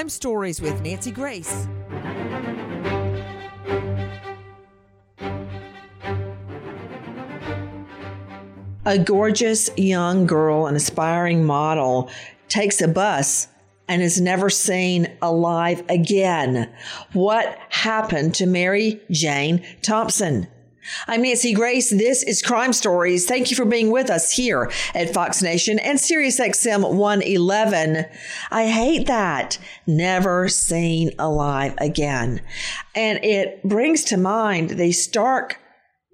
Crime Stories with Nancy Grace. A gorgeous young girl, an aspiring model, takes a bus and is never seen alive again. What happened to Mary Jane Thompson? I'm Nancy Grace. This is Crime Stories. Thank you for being with us here at Fox Nation and Sirius XM 111. I hate that. Never seen alive again. And it brings to mind the stark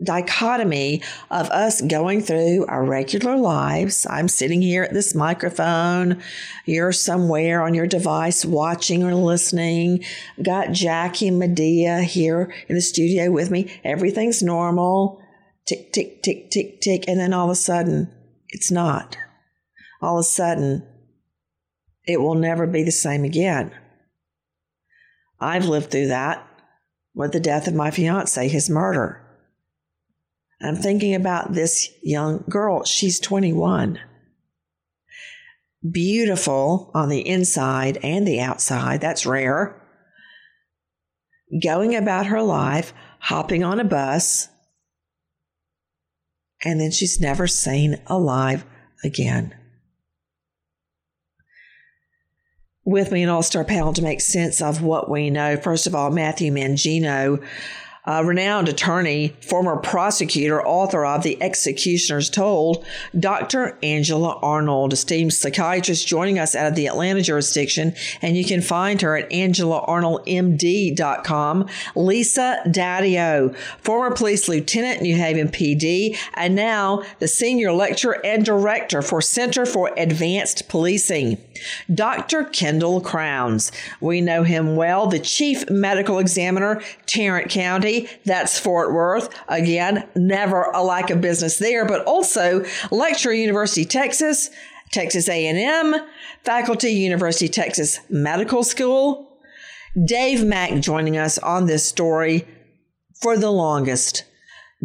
dichotomy of us going through our regular lives. I'm sitting here at this microphone. You're somewhere on your device watching or listening. Got Jackie Medea here in the studio with me. Everything's normal. Tick, tick, tick, tick, tick. And then all of a sudden, it's not. All of a sudden, it will never be the same again. I've lived through that with the death of my fiance, his murder. I'm thinking about this young girl. She's 21. Beautiful on the inside and the outside. That's rare. Going about her life, hopping on a bus, and then she's never seen alive again. With me, an all-star panel to make sense of what we know. First of all, Matthew Mangino, a renowned attorney, former prosecutor, author of The Executioner's Toll. Dr. Angela Arnold, esteemed psychiatrist, joining us out of the Atlanta jurisdiction, and you can find her at AngelaArnoldMD.com. Lisa Daddio, former police lieutenant, New Haven PD, and now the senior lecturer and director for Center for Advanced Policing. Dr. Kendall Crowns, we know him well, the chief medical examiner, Tarrant County. That's Fort Worth. Again, never a lack of business there, but also lecturer, University of Texas, Texas A&M, faculty, University of Texas Medical School. Dave Mack joining us on this story for the longest.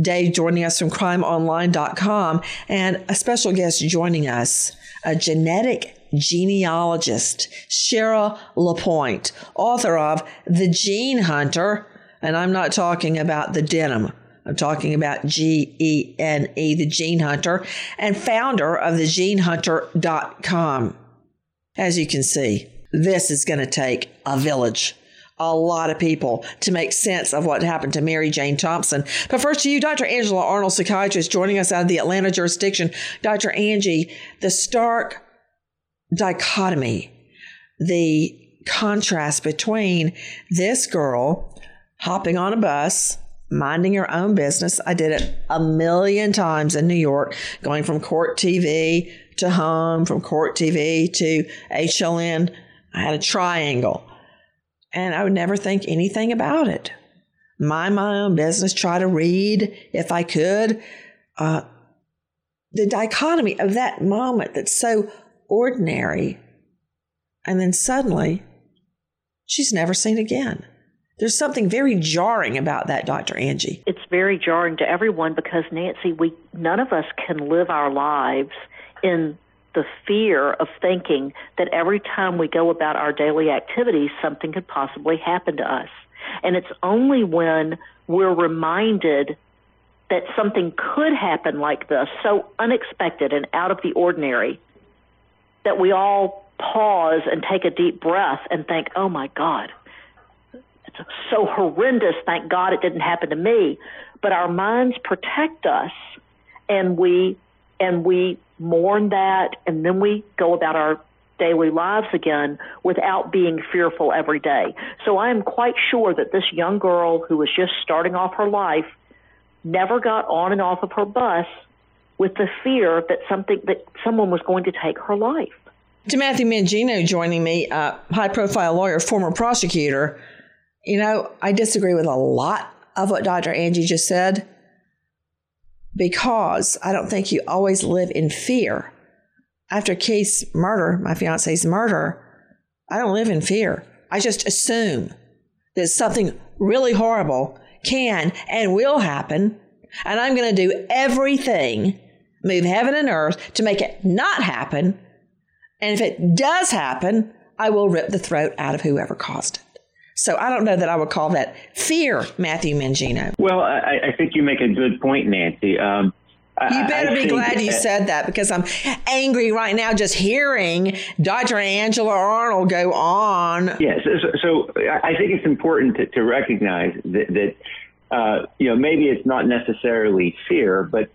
Dave joining us from CrimeOnline.com, and a special guest joining us, a genetic genealogist, Shera LaPoint, author of The Gene Hunter. And I'm not talking about the denim. I'm talking about G-E-N-E, the Gene Hunter, and founder of the GeneHunter.com. As you can see, this is going to take a village, a lot of people, to make sense of what happened to Mary Jane Thompson. But first to you, Dr. Angela Arnold, psychiatrist, joining us out of the Atlanta jurisdiction. Dr. Angie, the stark dichotomy, the contrast between this girl hopping on a bus, minding your own business. I did it a million times in New York, going from Court TV to home, from Court TV to HLN. I had a triangle, and I would never think anything about it. Mind my own business, try to read if I could. The dichotomy of that moment that's so ordinary, and then suddenly she's never seen again. There's something very jarring about that, Dr. Angie. It's very jarring to everyone because, Nancy, none of us can live our lives in the fear of thinking that every time we go about our daily activities, something could possibly happen to us. And it's only when we're reminded that something could happen like this, so unexpected and out of the ordinary, that we all pause and take a deep breath and think, oh, my God. It's so horrendous. Thank God it didn't happen to me. But our minds protect us, and we mourn that, and then we go about our daily lives again without being fearful every day. So I am quite sure that this young girl who was just starting off her life never got on and off of her bus with the fear that someone was going to take her life. To Matthew Mangino joining me, high-profile lawyer, former prosecutor. You know, I disagree with a lot of what Dr. Angie just said because I don't think you always live in fear. After Keith's murder, my fiance's murder, I don't live in fear. I just assume that something really horrible can and will happen, and I'm going to do everything, move heaven and earth, to make it not happen. And if it does happen, I will rip the throat out of whoever caused it. So I don't know that I would call that fear, Matthew Mangino. Well, I think you make a good point, Nancy. You better be glad you said that, because I'm angry right now just hearing Dr. Angela Arnold go on. Yes. So I think it's important to recognize that you know, maybe it's not necessarily fear, but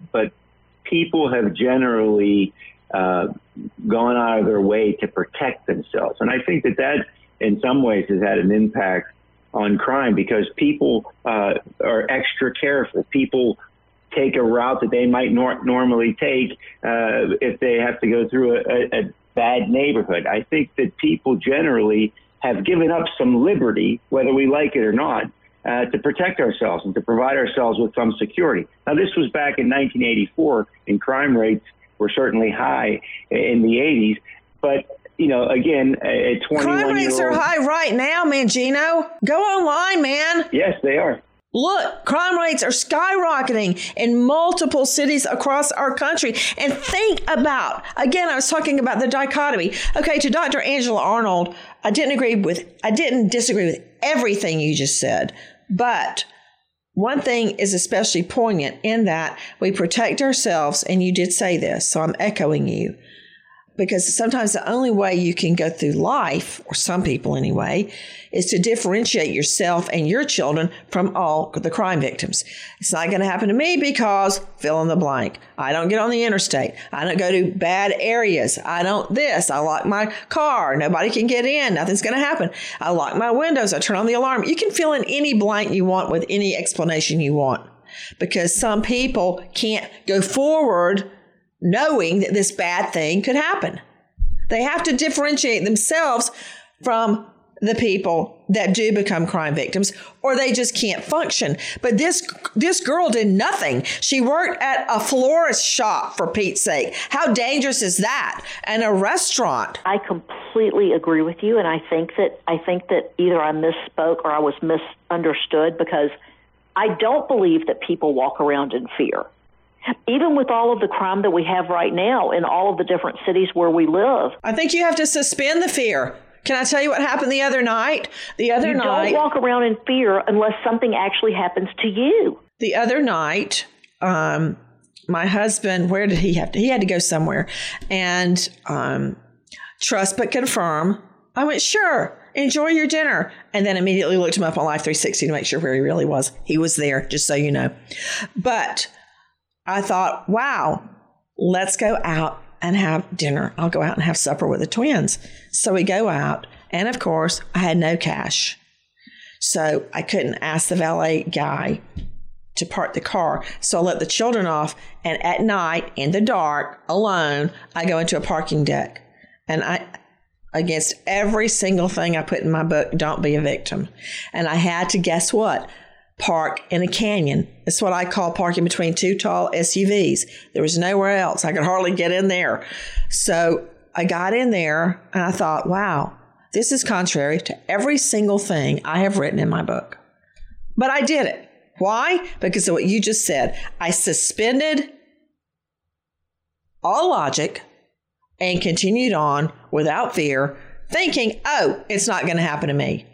people have generally gone out of their way to protect themselves. And I think that in some ways has had an impact on crime, because people are extra careful. People take a route that they might not normally take if they have to go through a bad neighborhood. I think that people generally have given up some liberty, whether we like it or not, to protect ourselves and to provide ourselves with some security. Now, this was back in 1984, and crime rates were certainly high in the 80s. But, you know, again, a 21-year-old... Crime rates are high right now, Mangino. Go online, man. Yes, they are. Look, crime rates are skyrocketing in multiple cities across our country. And think about, again, I was talking about the dichotomy. Okay, to Dr. Angela Arnold, I didn't disagree with everything you just said. But one thing is especially poignant in that we protect ourselves. And you did say this, so I'm echoing you. Because sometimes the only way you can go through life, or some people anyway, is to differentiate yourself and your children from all the crime victims. It's not going to happen to me because fill in the blank. I don't get on the interstate. I don't go to bad areas. I don't this. I lock my car. Nobody can get in. Nothing's going to happen. I lock my windows. I turn on the alarm. You can fill in any blank you want with any explanation you want, because some people can't go forward knowing that this bad thing could happen. They have to differentiate themselves from the people that do become crime victims, or they just can't function. But this girl did nothing. She worked at a florist shop, for Pete's sake. How dangerous is that? And a restaurant. I completely agree with you, and I think that either I misspoke or I was misunderstood, because I don't believe that people walk around in fear. Even with all of the crime that we have right now in all of the different cities where we live. I think you have to suspend the fear. Can I tell you what happened the other night? You don't walk around in fear unless something actually happens to you. The other night, my husband, he had to go somewhere. And trust but confirm. I went, sure, enjoy your dinner. And then immediately looked him up on Life 360 to make sure where he really was. He was there, just so you know. But I thought, wow, let's go out and have dinner. I'll go out and have supper with the twins. So we go out. And of course, I had no cash. So I couldn't ask the valet guy to park the car. So I let the children off. And at night, in the dark, alone, I go into a parking deck. And against every single thing I put in my book, don't be a victim. And I had to, guess what? Park in a canyon. It's what I call parking between two tall SUVs. There was nowhere else. I could hardly get in there. So I got in there and I thought, wow, this is contrary to every single thing I have written in my book. But I did it. Why? Because of what you just said. I suspended all logic and continued on without fear, thinking, oh, it's not going to happen to me.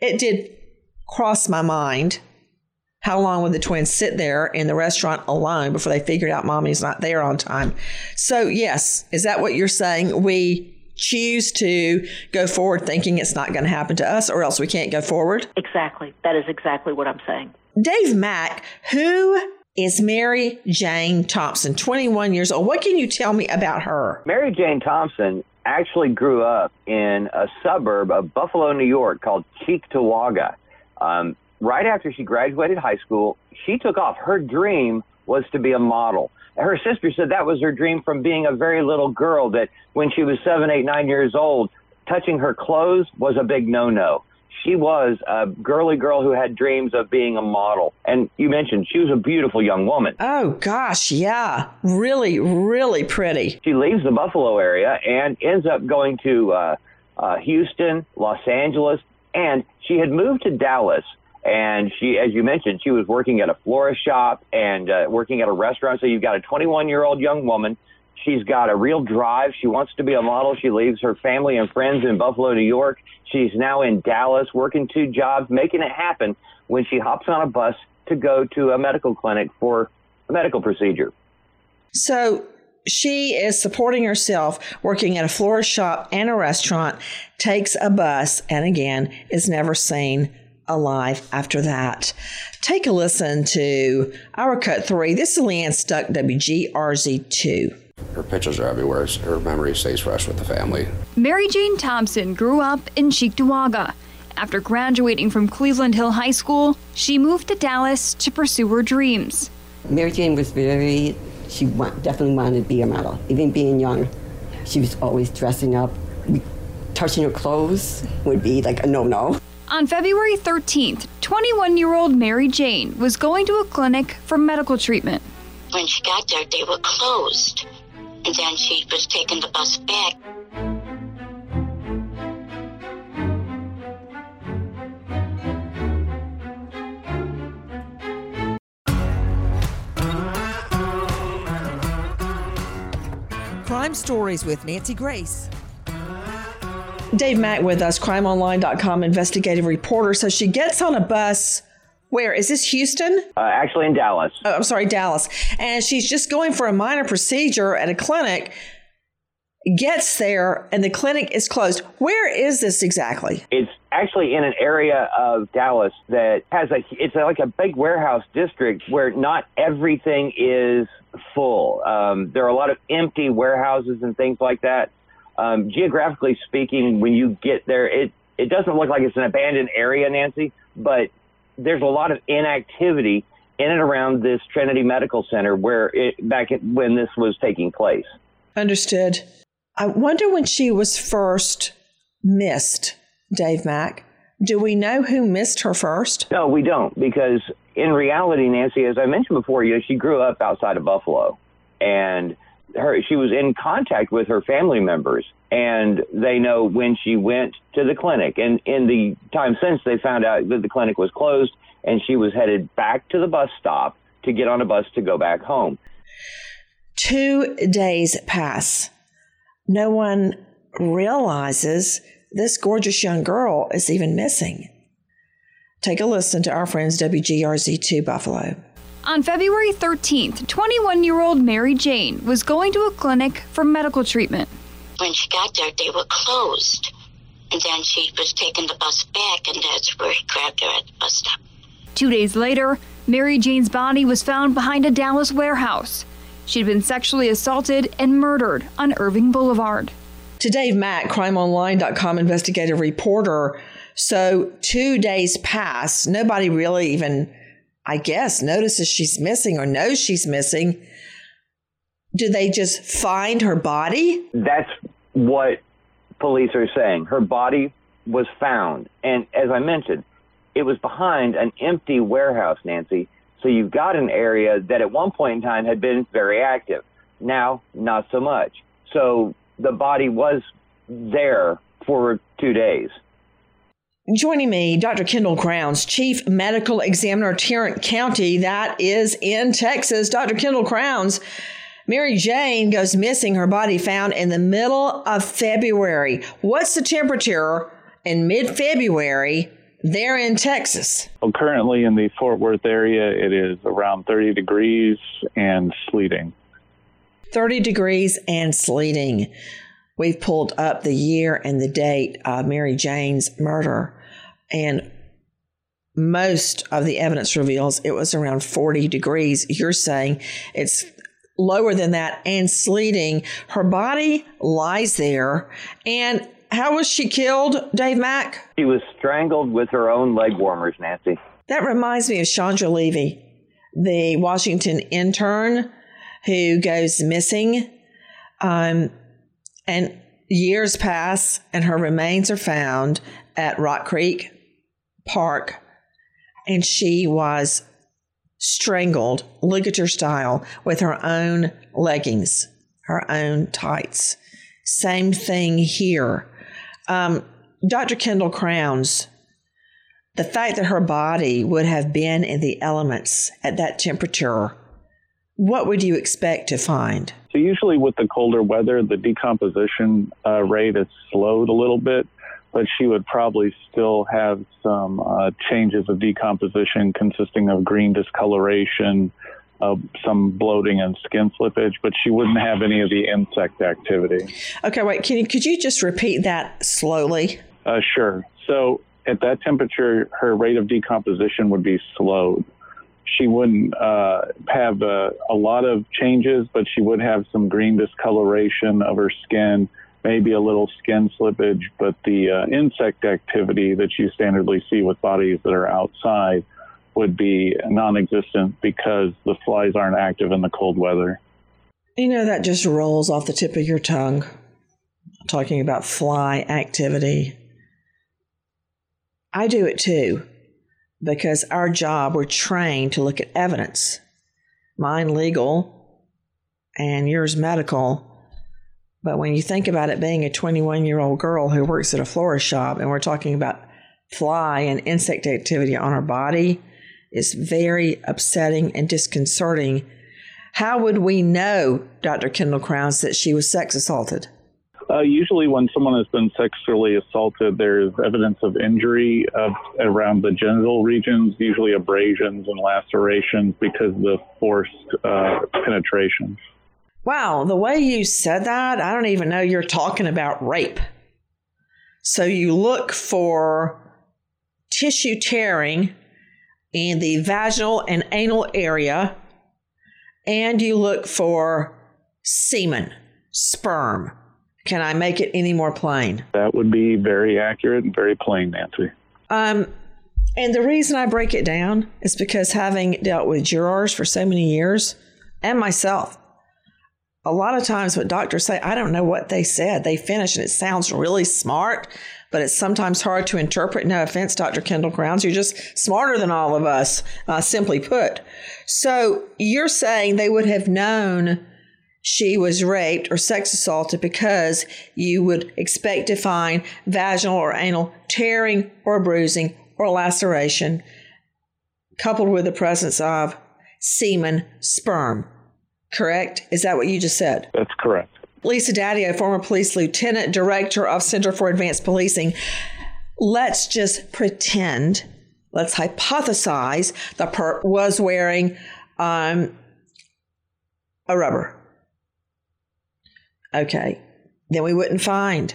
It did crossed my mind, how long would the twins sit there in the restaurant alone before they figured out mommy's not there on time? So yes, is that what you're saying? We choose to go forward thinking it's not going to happen to us, or else we can't go forward? Exactly. That is exactly what I'm saying. Dave Mack, who is Mary Jane Thompson, 21 years old? What can you tell me about her? Mary Jane Thompson actually grew up in a suburb of Buffalo, New York called Cheektowaga. Right after she graduated high school, she took off. Her dream was to be a model. Her sister said that was her dream from being a very little girl, that when she was 7, 8, 9 years old, touching her clothes was a big no-no. She was a girly girl who had dreams of being a model. And you mentioned she was a beautiful young woman. Oh, gosh, yeah. Really, really pretty. She leaves the Buffalo area and ends up going to Houston, Los Angeles. And she had moved to Dallas, and she, as you mentioned, she was working at a florist shop and working at a restaurant. So you've got a 21-year-old young woman. She's got a real drive. She wants to be a model. She leaves her family and friends in Buffalo, New York. She's now in Dallas, working two jobs, making it happen when she hops on a bus to go to a medical clinic for a medical procedure. So she is supporting herself, working at a florist shop and a restaurant, takes a bus, and again, is never seen alive after that. Take a listen to our cut three. This is Leanne Stuck, WGRZ2. Her pictures are everywhere. Her memory stays fresh with the family. Mary Jane Thompson grew up in Cheektowaga. After graduating from Cleveland Hill High School, she moved to Dallas to pursue her dreams. Mary Jane was she definitely wanted to be a model. Even being young, she was always dressing up. Touching her clothes would be like a no-no. On February 13th, 21-year-old Mary Jane was going to a clinic for medical treatment. When she got there, they were closed. And then she was taking the bus back. Crime Stories with Nancy Grace. Dave Mack with us, CrimeOnline.com investigative reporter. So she gets on a bus. Where? Is this Houston? Actually in Dallas. Oh, I'm sorry, Dallas. And she's just going for a minor procedure at a clinic, gets there, and the clinic is closed. Where is this exactly? It's actually in an area of Dallas that has it's like a big warehouse district where not everything is full. There are a lot of empty warehouses and things like that. Geographically speaking, when you get there, it doesn't look like it's an abandoned area, Nancy, but there's a lot of inactivity in and around this Trinity Medical Center where when this was taking place. Understood. I wonder when she was first missed, Dave Mack. Do we know who missed her first? No, we don't, because in reality, Nancy, as I mentioned before, she grew up outside of Buffalo, and she was in contact with her family members, and they know when she went to the clinic. And in the time since, they found out that the clinic was closed and she was headed back to the bus stop to get on a bus to go back home. 2 days pass. No one realizes this gorgeous young girl is even missing. Take a listen to our friends WGRZ2 Buffalo. On February 13th, 21-year-old Mary Jane was going to a clinic for medical treatment. When she got there, they were closed. And then she was taking the bus back, and that's where he grabbed her at the bus stop. 2 days later, Mary Jane's body was found behind a Dallas warehouse. She'd been sexually assaulted and murdered on Irving Boulevard. To Dave Mack, CrimeOnline.com investigative reporter. So 2 days pass. Nobody really even, I guess, notices she's missing or knows she's missing. Do they just find her body? That's what police are saying. Her body was found. And as I mentioned, it was behind an empty warehouse, Nancy. So you've got an area that at one point in time had been very active. Now, not so much. So the body was there for 2 days. Joining me, Dr. Kendall Crowns, Chief Medical Examiner, Tarrant County. That is in Texas. Dr. Kendall Crowns, Mary Jane goes missing, her body found in the middle of February. What's the temperature in mid-February there in Texas? Well, currently in the Fort Worth area, it is around 30 degrees and sleeting. 30 degrees and sleeting. We've pulled up the year and the date of Mary Jane's murder, and most of the evidence reveals it was around 40 degrees. You're saying it's lower than that and sleeting. Her body lies there. And how was she killed, Dave Mack? She was strangled with her own leg warmers, Nancy. That reminds me of Chandra Levy, the Washington intern who goes missing. And years pass, and her remains are found at Rock Creek Park, and she was strangled, ligature style, with her own leggings, her own tights. Same thing here. Dr. Kendall Crowns, the fact that her body would have been in the elements at that temperature, what would you expect to find? So usually with the colder weather, the decomposition rate is slowed a little bit, but she would probably still have some changes of decomposition consisting of green discoloration, some bloating and skin slippage, but she wouldn't have any of the insect activity. Okay, wait, could you just repeat that slowly? Sure. So at that temperature, her rate of decomposition would be slowed. She wouldn't have a lot of changes, but she would have some green discoloration of her skin, maybe a little skin slippage, but the insect activity that you standardly see with bodies that are outside would be non-existent because the flies aren't active in the cold weather. You know, that just rolls off the tip of your tongue, talking about fly activity. I do it too, because our job, we're trained to look at evidence. Mine legal and yours medical. But when you think about it being a 21-year-old girl who works at a florist shop, and we're talking about fly and insect activity on her body, it's very upsetting and disconcerting. How would we know, Dr. Kendall Crowns, that she was sex assaulted? Usually when someone has been sexually assaulted, there's evidence of injury around the genital regions, usually abrasions and lacerations because of the forced penetration. Wow, the way you said that, I don't even know you're talking about rape. So you look for tissue tearing in the vaginal and anal area, and you look for semen, sperm. Can I make it any more plain? That would be very accurate and very plain, Nancy. And the reason I break it down is because having dealt with jurors for so many years and myself, a lot of times what doctors say, I don't know what they said. They finish and it sounds really smart, but it's sometimes hard to interpret. No offense, Dr. Kendall Crowns, you're just smarter than all of us, simply put. So you're saying they would have known she was raped or sex assaulted because you would expect to find vaginal or anal tearing or bruising or laceration coupled with the presence of semen, sperm. Correct? Is that what you just said? That's correct. Lisa Daddio, former police lieutenant, director of Center for Advanced Policing. Let's just pretend, let's hypothesize the perp was wearing a rubber. Okay, then we wouldn't find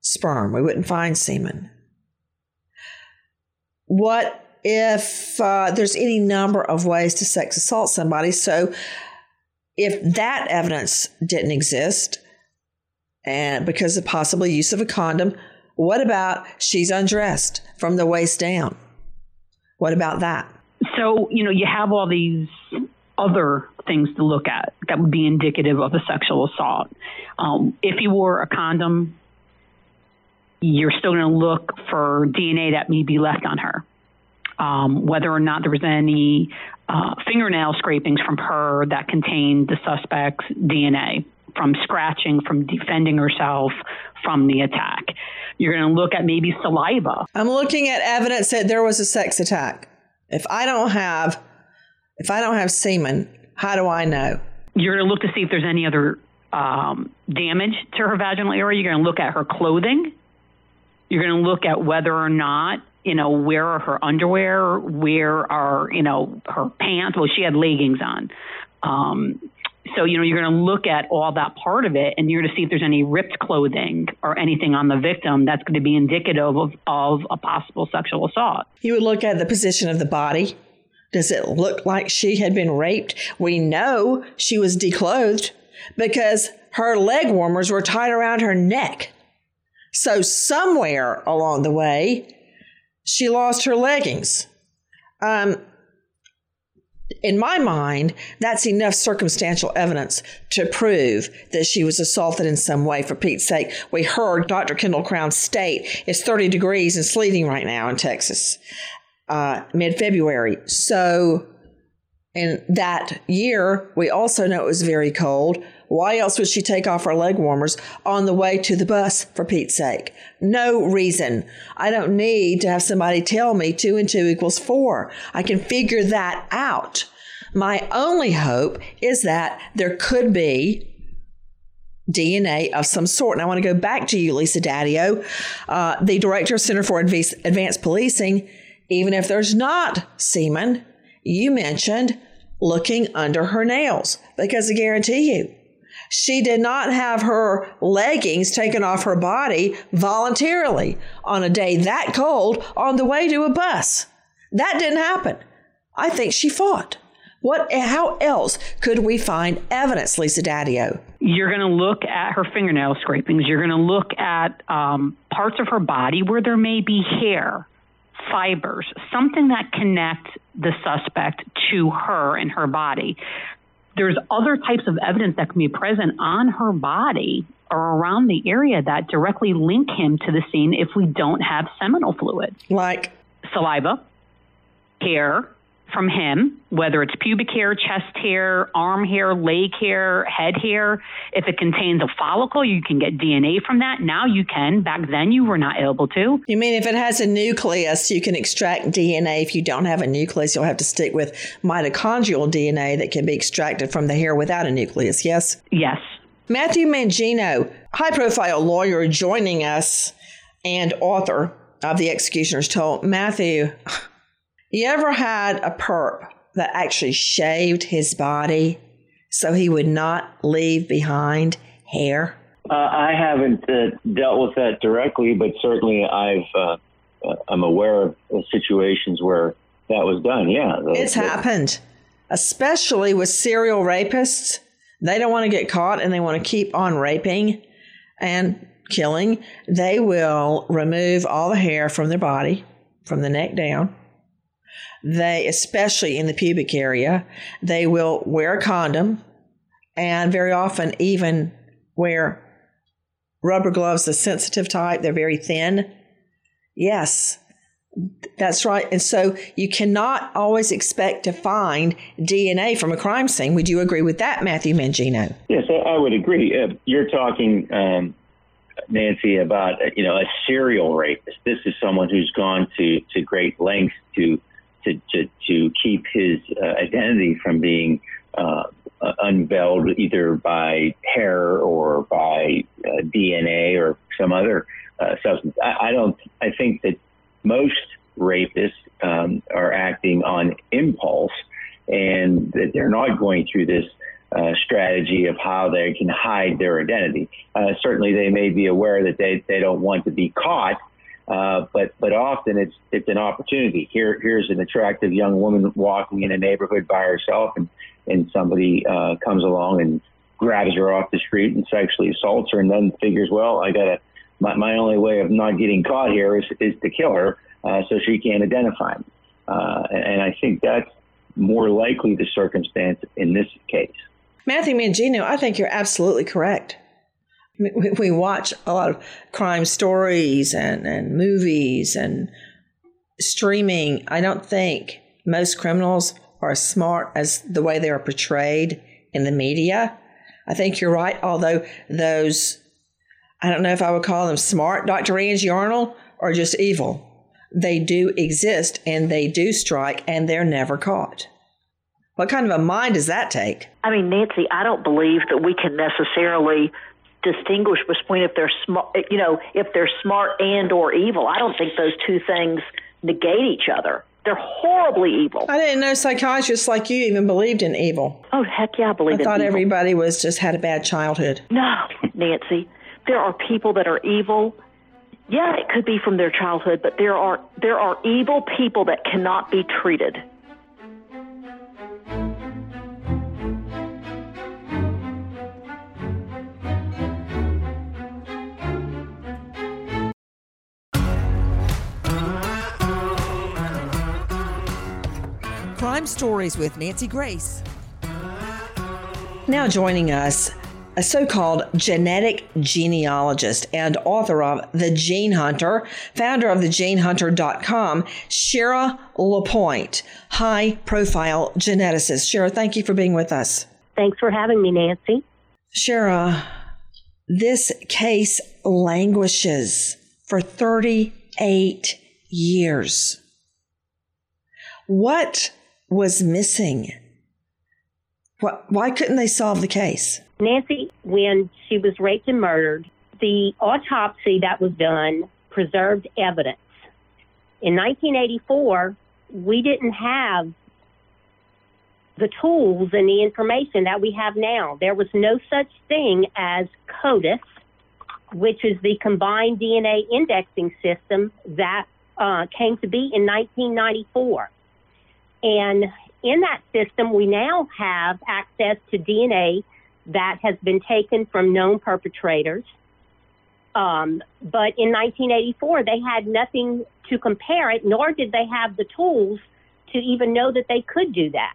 sperm. We wouldn't find semen. What if there's any number of ways to sex assault somebody? So if that evidence didn't exist, and because of possibly use of a condom, what about she's undressed from the waist down? What about that? So, you know, you have all these other things to look at that would be indicative of a sexual assault. If you wore a condom, you're still going to look for DNA that may be left on her. Whether or not there was any fingernail scrapings from her that contained the suspect's DNA from scratching, from defending herself from the attack. You're going to look at maybe saliva. I'm looking at evidence that there was a sex attack. If I don't have semen, how do I know? You're going to look to see if there's any other damage to her vaginal area. You're going to look at her clothing. You're going to look at whether or not, you know, where are her underwear? Where are, you know, her pants? Well, she had leggings on. So, you know, you're going to look at all that part of it, and you're going to see if there's any ripped clothing or anything on the victim that's going to be indicative of a possible sexual assault. You would look at the position of the body. Does it look like she had been raped? We know she was declothed because her leg warmers were tied around her neck. So somewhere along the way, she lost her leggings. In my mind, that's enough circumstantial evidence to prove that she was assaulted in some way. For Pete's sake, we heard Dr. Kendall Crowns state it's 30 degrees and sleeting right now in Texas. Mid-February. So in that year, we also know it was very cold. Why else would she take off her leg warmers on the way to the bus, for Pete's sake? No reason. I don't need to have somebody tell me 2 and 2 equals 4. I can figure that out. My only hope is that there could be DNA of some sort. And I want to go back to you, Lisa Daddio, the director of Center for Advanced Policing. Even if there's not semen, you mentioned looking under her nails, because I guarantee you, she did not have her leggings taken off her body voluntarily on a day that cold on the way to a bus. That didn't happen. I think she fought. How else could we find evidence, Lisa Daddio? You're going to look at her fingernail scrapings. You're going to look at parts of her body where there may be hair, fibers, something that connects the suspect to her and her body. There's other types of evidence that can be present on her body or around the area that directly link him to the scene if we don't have seminal fluid. Like? Saliva, hair from him, whether it's pubic hair, chest hair, arm hair, leg hair, head hair. If it contains a follicle, you can get DNA from that. Now you can. Back then you were not able to. You mean if it has a nucleus, you can extract DNA. If you don't have a nucleus, you'll have to stick with mitochondrial DNA that can be extracted from the hair without a nucleus, yes? Yes. Matthew Mangino, high-profile lawyer joining us and author of The Executioner's Toll. Matthew, you ever had a perp that actually shaved his body so he would not leave behind hair? I haven't dealt with that directly, but certainly I'm aware of situations where that was done. Yeah, it's happened, especially with serial rapists. They don't want to get caught and they want to keep on raping and killing. They will remove all the hair from their body, from the neck down. They, especially in the pubic area, they will wear a condom and very often even wear rubber gloves, the sensitive type. They're very thin. Yes, that's right. And so you cannot always expect to find DNA from a crime scene. Would you agree with that, Matthew Mangino? Yes, I would agree. You're talking, Nancy, about a serial rapist. This is someone who's gone to great lengths to keep his identity from being unveiled either by hair or by DNA or some other substance. I think that most rapists are acting on impulse, and that they're not going through this strategy of how they can hide their identity. Certainly they may be aware that they don't want to be caught, but often it's an opportunity. Here's an attractive young woman walking in a neighborhood by herself, and somebody comes along and grabs her off the street and sexually assaults her, and then figures, well, my only way of not getting caught here is to kill her so she can't identify me. And I think that's more likely the circumstance in this case. Matthew Mangino, I think you're absolutely correct. We watch a lot of crime stories and movies and streaming. I don't think most criminals are as smart as the way they are portrayed in the media. I think you're right, although those, I don't know if I would call them smart, Dr. Angie Arnold, are just evil. They do exist and they do strike and they're never caught. What kind of a mind does that take? I mean, Nancy, I don't believe that we can necessarily distinguish between if they're smart, if they're smart and or evil. I don't think those two things negate each other. They're horribly evil. I didn't know psychiatrists like you even believed in evil. Oh, heck yeah, I believe in evil. I thought everybody had a bad childhood. No, Nancy. There are people that are evil. Yeah, it could be from their childhood, but there are evil people that cannot be treated. Crime Stories with Nancy Grace. Now joining us, a so-called genetic genealogist and author of The Gene Hunter, founder of GeneHunter.com, Shera LaPoint, high-profile geneticist. Shera, thank you for being with us. Thanks for having me, Nancy. Shera, this case languishes for 38 years. What was missing Why couldn't they solve the case? Nancy, when she was raped and murdered, the autopsy that was done preserved evidence. In 1984, we didn't have the tools and the information that we have now. There was no such thing as CODIS, which is the combined DNA indexing system that came to be in 1994. And in that system, we now have access to DNA that has been taken from known perpetrators. But in 1984, they had nothing to compare it, nor did they have the tools to even know that they could do that.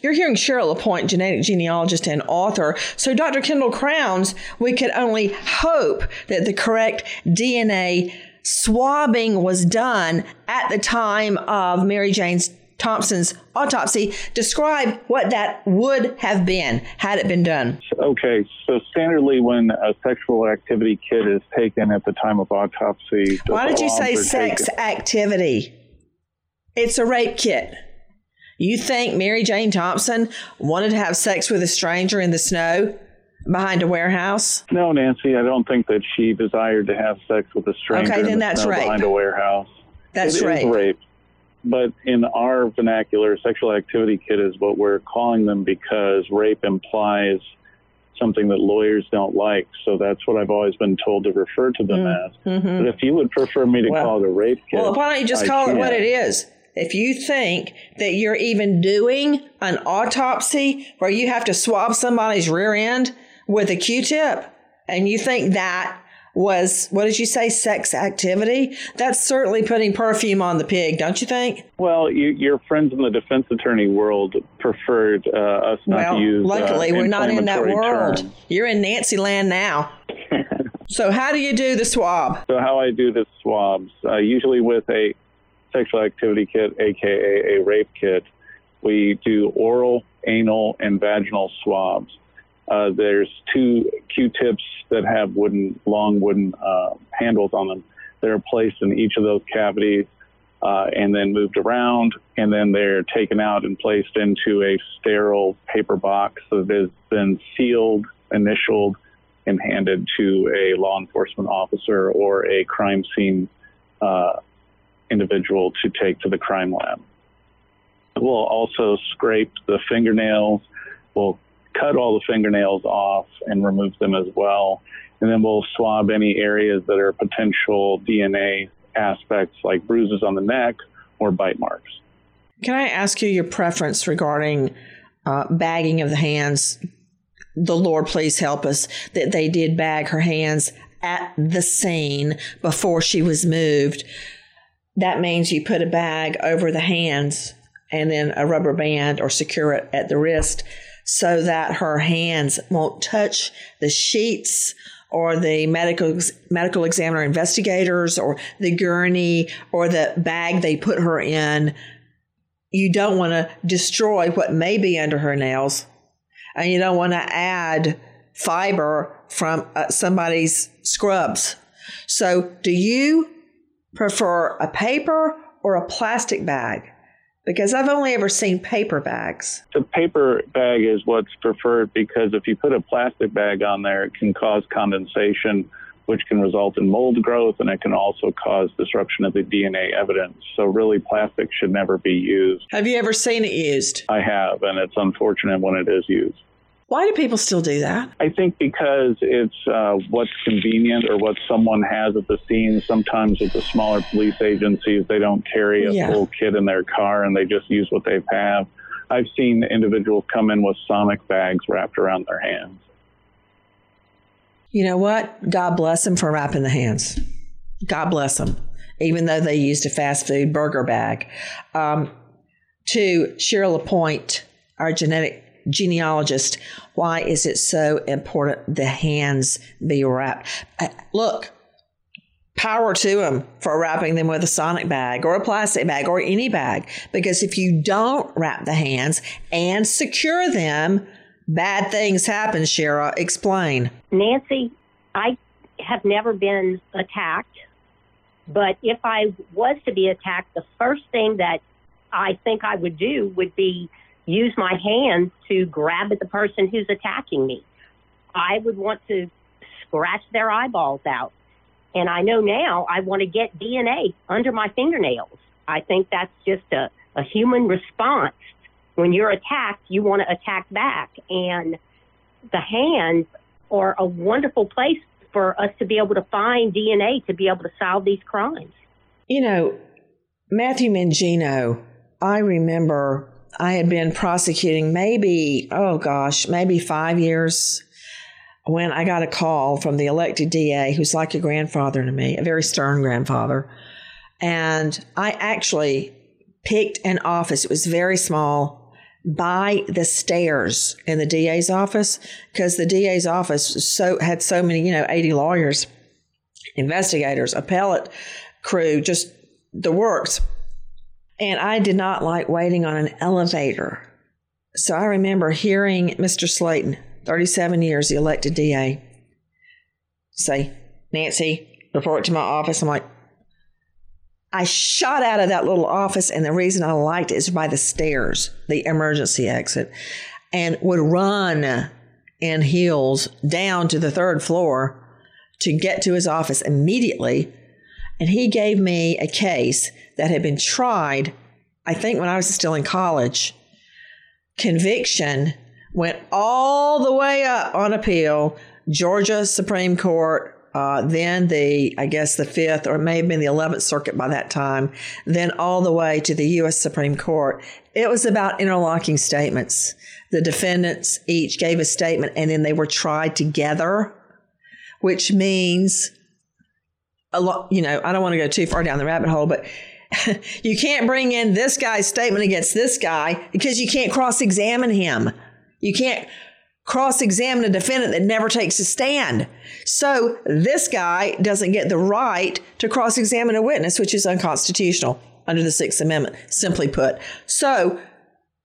You're hearing Shera LaPoint, genetic genealogist and author. So, Dr. Kendall Crowns, we could only hope that the correct DNA swabbing was done at the time of Mary Jane Thompson's autopsy. Describe what that would have been had it been done. Okay, so standardly when a sexual activity kit is taken at the time of autopsy... Why did you say sex activity? It's a rape kit. You think Mary Jane Thompson wanted to have sex with a stranger in the snow behind a warehouse? No, Nancy, I don't think that she desired to have sex with a stranger in the snow behind a warehouse. That's rape. It is rape. But in our vernacular, sexual activity kit is what we're calling them because rape implies something that lawyers don't like. So that's what I've always been told to refer to them as. Mm-hmm. But if you would prefer me to call it a rape kit... Well, why don't you just call it what it is? If you think that you're even doing an autopsy where you have to swab somebody's rear end with a Q-tip and you think that was, what did you say, sex activity? That's certainly putting perfume on the pig, don't you think? Well, your friends in the defense attorney world preferred us not to use luckily, we're not in that world. Terms. You're in Nancy land now. So how do you do the swab? So how I do the swabs, usually with a sexual activity kit, a.k.a. a rape kit, we do oral, anal, and vaginal swabs. There's two Q-tips that have long wooden handles on them. They're placed in each of those cavities and then moved around, and then they're taken out and placed into a sterile paper box that is then sealed, initialed, and handed to a law enforcement officer or a crime scene individual to take to the crime lab. We'll also scrape the fingernails. We'll cut all the fingernails off and remove them as well. And then we'll swab any areas that are potential DNA aspects like bruises on the neck or bite marks. Can I ask you your preference regarding bagging of the hands? The Lord, please help us that they did bag her hands at the scene before she was moved. That means you put a bag over the hands and then a rubber band or secure it at the wrist so that her hands won't touch the sheets or the medical examiner investigators or the gurney or the bag they put her in. You don't want to destroy what may be under her nails, and you don't want to add fiber from somebody's scrubs. So do you prefer a paper or a plastic bag? Because I've only ever seen paper bags. The paper bag is what's preferred because if you put a plastic bag on there, it can cause condensation, which can result in mold growth, and it can also cause disruption of the DNA evidence. So really, plastic should never be used. Have you ever seen it used? I have, and it's unfortunate when it is used. Why do people still do that? I think because it's what's convenient or what someone has at the scene. Sometimes with the smaller police agencies, they don't carry a full kit in their car and they just use what they have. I've seen individuals come in with sonic bags wrapped around their hands. You know what? God bless them for wrapping the hands. God bless them, even though they used a fast food burger bag. To Shera LaPoint, our genealogist, why is it so important the hands be wrapped? Look, power to them for wrapping them with a sonic bag or a plastic bag or any bag, because if you don't wrap the hands and secure them, bad things happen. Shera, explain. Nancy, I have never been attacked, but if I was to be attacked, the first thing that I think I would do would be use my hands to grab at the person who's attacking me. I would want to scratch their eyeballs out. And I know now I want to get DNA under my fingernails. I think that's just a human response. When you're attacked, you want to attack back. And the hands are a wonderful place for us to be able to find DNA to be able to solve these crimes. You know, Matthew Mangino, I remember I had been prosecuting maybe 5 years when I got a call from the elected DA, who's like a grandfather to me, a very stern grandfather. And I actually picked an office. It was very small, by the stairs in the DA's office, because the DA's office had so many, 80 lawyers, investigators, appellate crew, just the works. And I did not like waiting on an elevator. So I remember hearing Mr. Slayton, 37 years, the elected DA, say, "Nancy, report to my office." I'm like, I shot out of that little office, and the reason I liked it is by the stairs, the emergency exit, and would run in heels down to the third floor to get to his office immediately. And he gave me a case that had been tried, I think when I was still in college. Conviction went all the way up on appeal, Georgia Supreme Court, then the 5th, or it may have been the 11th Circuit by that time, then all the way to the U.S. Supreme Court. It was about interlocking statements. The defendants each gave a statement, and then they were tried together, which means a lot. I don't want to go too far down the rabbit hole, but you can't bring in this guy's statement against this guy because you can't cross-examine him. You can't cross-examine a defendant that never takes a stand. So this guy doesn't get the right to cross-examine a witness, which is unconstitutional under the 6th Amendment, simply put. So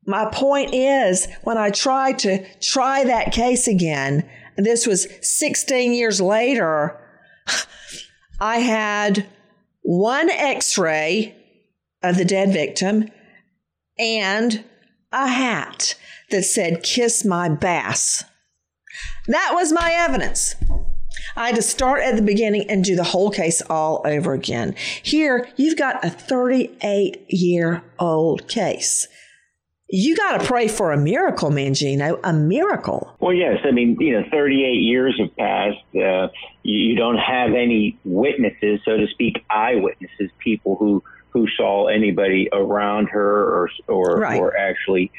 my point is, when I tried to try that case again, and this was 16 years later, I had one x-ray of the dead victim and a hat that said, "Kiss my bass." That was my evidence. I had to start at the beginning and do the whole case all over again. Here, you've got a 38-year-old case. You got to pray for a miracle, Mangino, a miracle. Well, yes. 38 years have passed. You don't have any witnesses, so to speak, eyewitnesses, people who saw anybody around her or right. or actually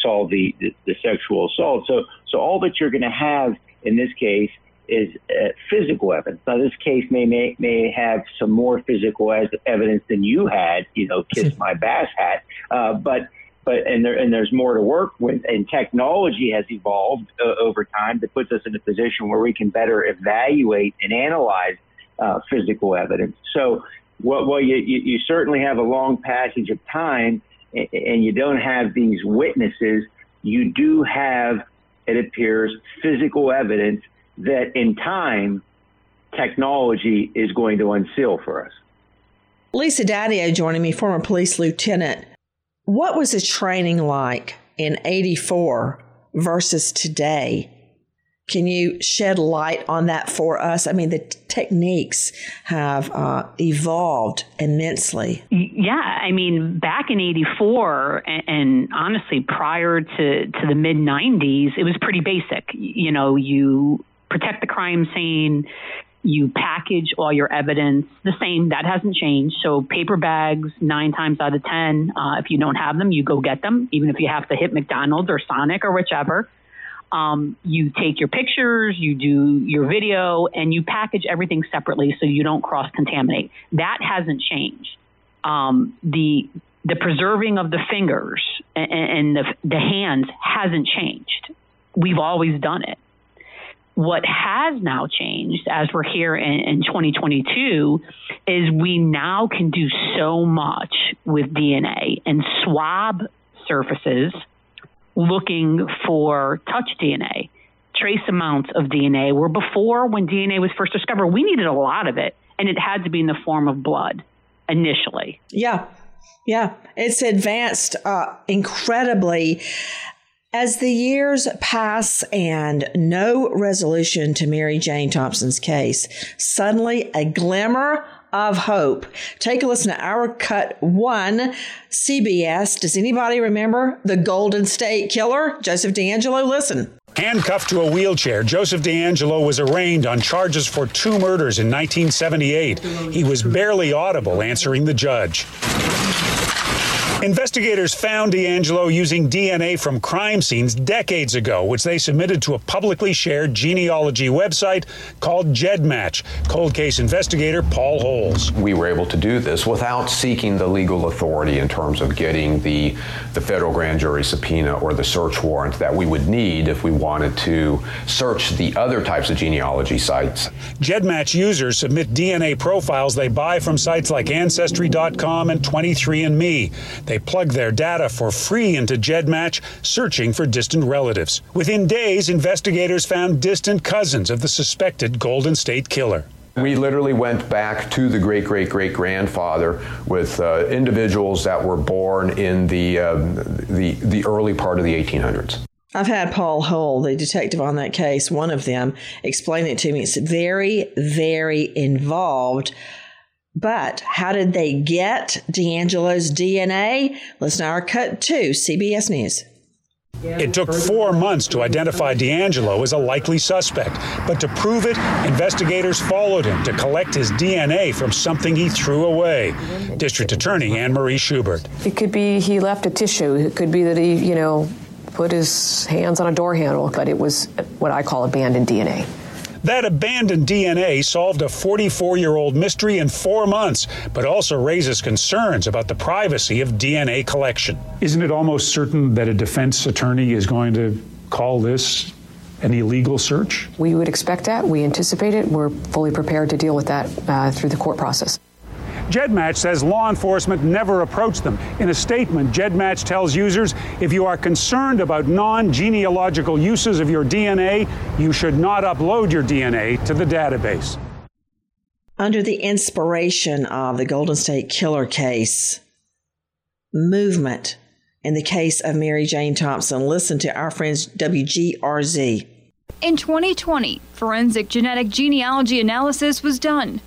saw the sexual assault. So all that you're going to have in this case is physical evidence. Now, this case may have some more physical evidence than you had, "Kiss my bass" hat, but there's more to work with, and technology has evolved over time that puts us in a position where we can better evaluate and analyze physical evidence. So, well, you certainly have a long passage of time, and you don't have these witnesses. You do have, it appears, physical evidence that in time, technology is going to unseal for us. Lisa Daddio joining me, former police lieutenant. What was the training like in 1984 versus today? Can you shed light on that for us? The techniques have evolved immensely. Yeah, back in 1984 and honestly prior to the mid-'90s, it was pretty basic. You protect the crime scene, you package all your evidence the same. That hasn't changed. So paper bags, 9 times out of 10. If you don't have them, you go get them, even if you have to hit McDonald's or Sonic or whichever. You take your pictures, you do your video, and you package everything separately so you don't cross-contaminate. That hasn't changed. The preserving of the fingers and the hands hasn't changed. We've always done it. What has now changed, as we're here in 2022, is we now can do so much with DNA and swab surfaces, looking for touch DNA, trace amounts of DNA, where before, when DNA was first discovered, we needed a lot of it, and it had to be in the form of blood initially. Yeah. Yeah, it's advanced incredibly. As the years pass and no resolution to Mary Jane Thompson's case, suddenly a glimmer of hope. Take a listen to our cut one, CBS. Does anybody remember the Golden State Killer? Joseph DeAngelo, listen. Handcuffed to a wheelchair, Joseph DeAngelo was arraigned on charges for two murders in 1978. He was barely audible answering the judge. Investigators found DeAngelo using DNA from crime scenes decades ago, which they submitted to a publicly shared genealogy website called GEDmatch. Cold case investigator Paul Holes. We were able to do this without seeking the legal authority in terms of getting the federal grand jury subpoena or the search warrant that we would need if we wanted to search the other types of genealogy sites. GEDmatch users submit DNA profiles they buy from sites like Ancestry.com and 23andMe. They plug their data for free into GEDmatch, searching for distant relatives. Within days, investigators found distant cousins of the suspected Golden State Killer. We literally went back to the great-great-great-grandfather with individuals that were born in the early part of the 1800s. I've had Paul Hull, the detective on that case, one of them, explain it to me. It's very, very involved. But how did they get DeAngelo's DNA? Listen to our cut two, CBS News. It took 4 months to identify DeAngelo as a likely suspect. But to prove it, investigators followed him to collect his DNA from something he threw away. District Attorney Anne Marie Schubert. It could be he left a tissue. It could be that he, put his hands on a door handle. But it was what I call abandoned DNA. That abandoned DNA solved a 44-year-old mystery in 4 months, but also raises concerns about the privacy of DNA collection. Isn't it almost certain that a defense attorney is going to call this an illegal search? We would expect that. We anticipate it. We're fully prepared to deal with that through the court process. GEDmatch says law enforcement never approached them. In a statement, GEDmatch tells users, if you are concerned about non-genealogical uses of your DNA, you should not upload your DNA to the database. Under the inspiration of the Golden State Killer case, movement in the case of Mary Jane Thompson. Listen to our friends WGRZ. In 2020, forensic genetic genealogy analysis was done.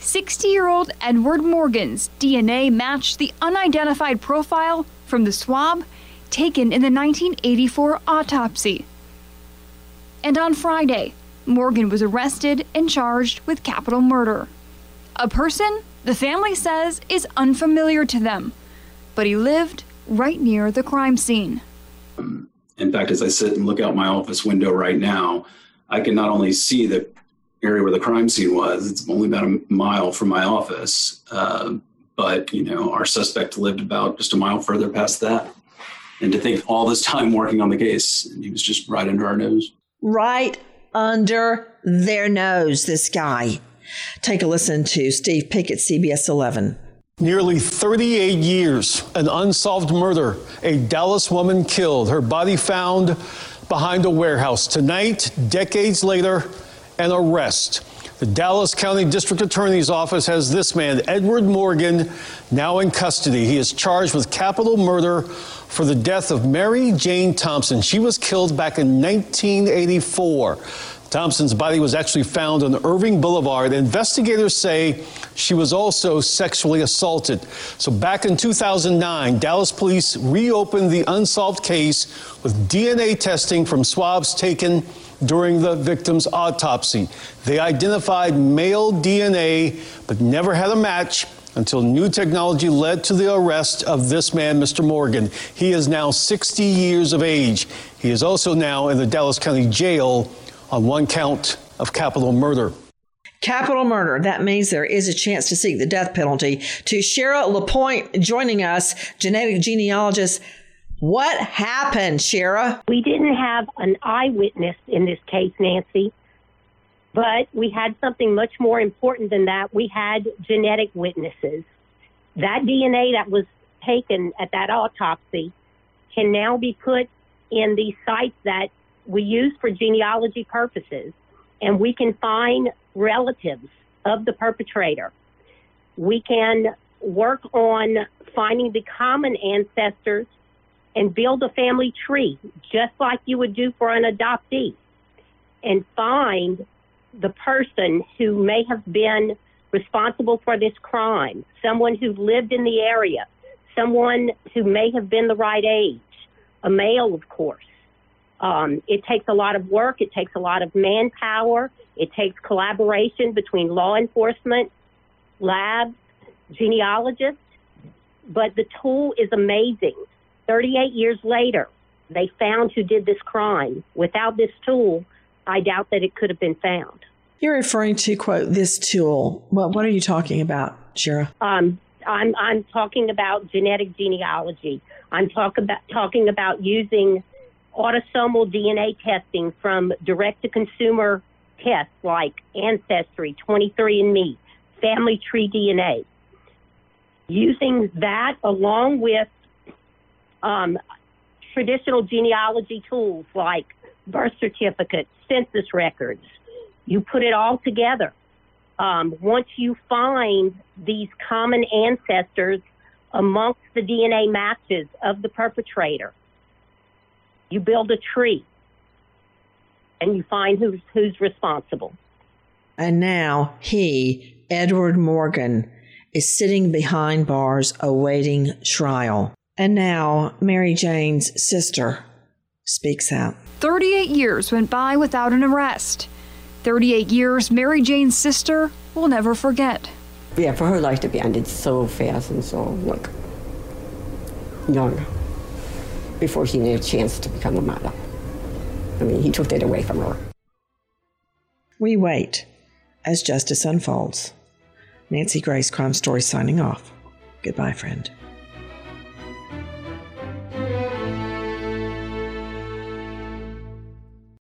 60-year-old Edward Morgan's DNA matched the unidentified profile from the swab taken in the 1984 autopsy. And on Friday, Morgan was arrested and charged with capital murder. A person the family says is unfamiliar to them, but he lived right near the crime scene. In fact, as I sit and look out my office window right now, I can not only see the area where the crime scene was. It's only about a mile from my office. But, our suspect lived about just a mile further past that. And to think all this time working on the case, and he was just right under our nose. Right under their nose, this guy. Take a listen to Steve Pickett, CBS 11. Nearly 38 years, an unsolved murder, a Dallas woman killed, her body found behind a warehouse. Tonight, decades later, an arrest. The Dallas County District Attorney's Office has this man, Edward Morgan, now in custody. He is charged with capital murder for the death of Mary Jane Thompson. She was killed back in 1984. Thompson's body was actually found on Irving Boulevard. Investigators say she was also sexually assaulted. So back in 2009, Dallas police reopened the unsolved case with DNA testing from swabs taken during the victim's autopsy. They identified male DNA, but never had a match until new technology led to the arrest of this man, Mr. Morgan. He is now 60 years of age. He is also now in the Dallas County Jail on one count of capital murder. Capital murder. That means there is a chance to seek the death penalty. To Shera LaPoint joining us, genetic genealogist. What happened, Shera? We didn't have an eyewitness in this case, Nancy, but we had something much more important than that. We had genetic witnesses. That DNA that was taken at that autopsy can now be put in the sites that we use for genealogy purposes, and we can find relatives of the perpetrator. We can work on finding the common ancestors and build a family tree, just like you would do for an adoptee, and find the person who may have been responsible for this crime, someone who lived in the area, someone who may have been the right age, a male, of course. It takes a lot of work. It takes a lot of manpower. It takes collaboration between law enforcement, labs, genealogists. But the tool is amazing. 38 years later, they found who did this crime. Without this tool, I doubt that it could have been found. You're referring to, quote, this tool. Well, what are you talking about, Shera? I'm talking about genetic genealogy. I'm talking about using autosomal DNA testing from direct-to-consumer tests like Ancestry, 23andMe, Family Tree DNA. Using that along with traditional genealogy tools like birth certificates, census records, you put it all together. Once you find these common ancestors amongst the DNA matches of the perpetrator, you build a tree and you find who's responsible. And now he, Edward Morgan, is sitting behind bars awaiting trial. And now Mary Jane's sister speaks out. 38 years went by without an arrest. 38 years Mary Jane's sister will never forget. Yeah, for her life to be ended so fast and so, like, young, before she had a chance to become a mother. I mean, he took that away from her. We wait as justice unfolds. Nancy Grace, Crime Story, signing off. Goodbye, friend.